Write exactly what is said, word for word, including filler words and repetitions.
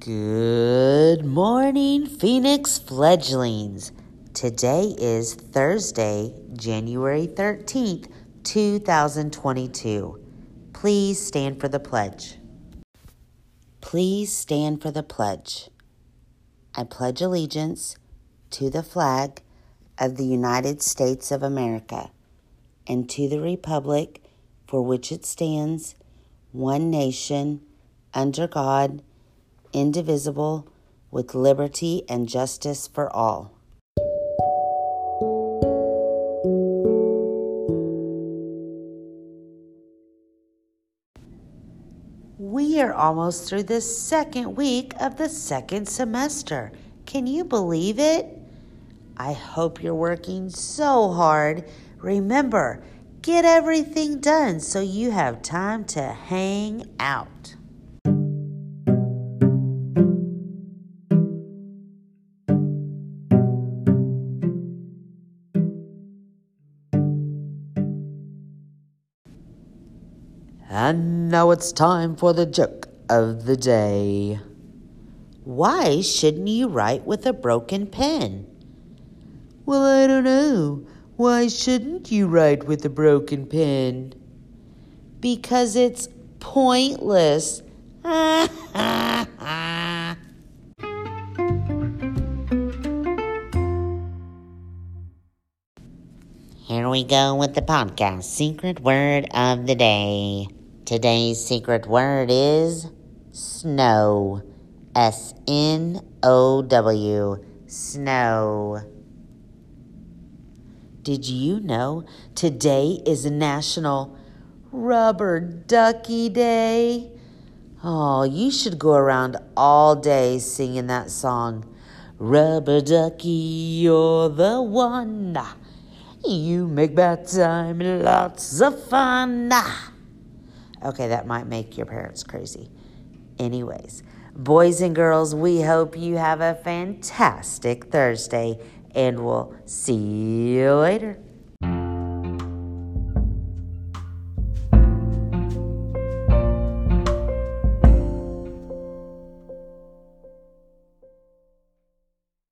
Good morning, Phoenix Fledglings. Today is Thursday, January thirteenth, two thousand twenty-two. Please stand for the pledge. Please stand for the pledge. I pledge allegiance to the flag of the United States of America and to the republic for which it stands, one nation, under God, indivisible, with liberty and justice for all. We are almost through the second week of the second semester. Can you believe it? I hope you're working so hard. Remember, get everything done so you have time to hang out. And now it's time for the joke of the day. Why shouldn't you write with a broken pen? Well, I don't know. Why shouldn't you write with a broken pen? Because it's pointless. Here we go with the podcast secret word of the day. Today's secret word is snow. S N O W. Snow. Did you know today is National Rubber Ducky Day? Oh, you should go around all day singing that song. Rubber ducky, you're the one. You make bad time lots of fun. Okay, that might make your parents crazy. Anyways, boys and girls, we hope you have a fantastic Thursday, and we'll see you later.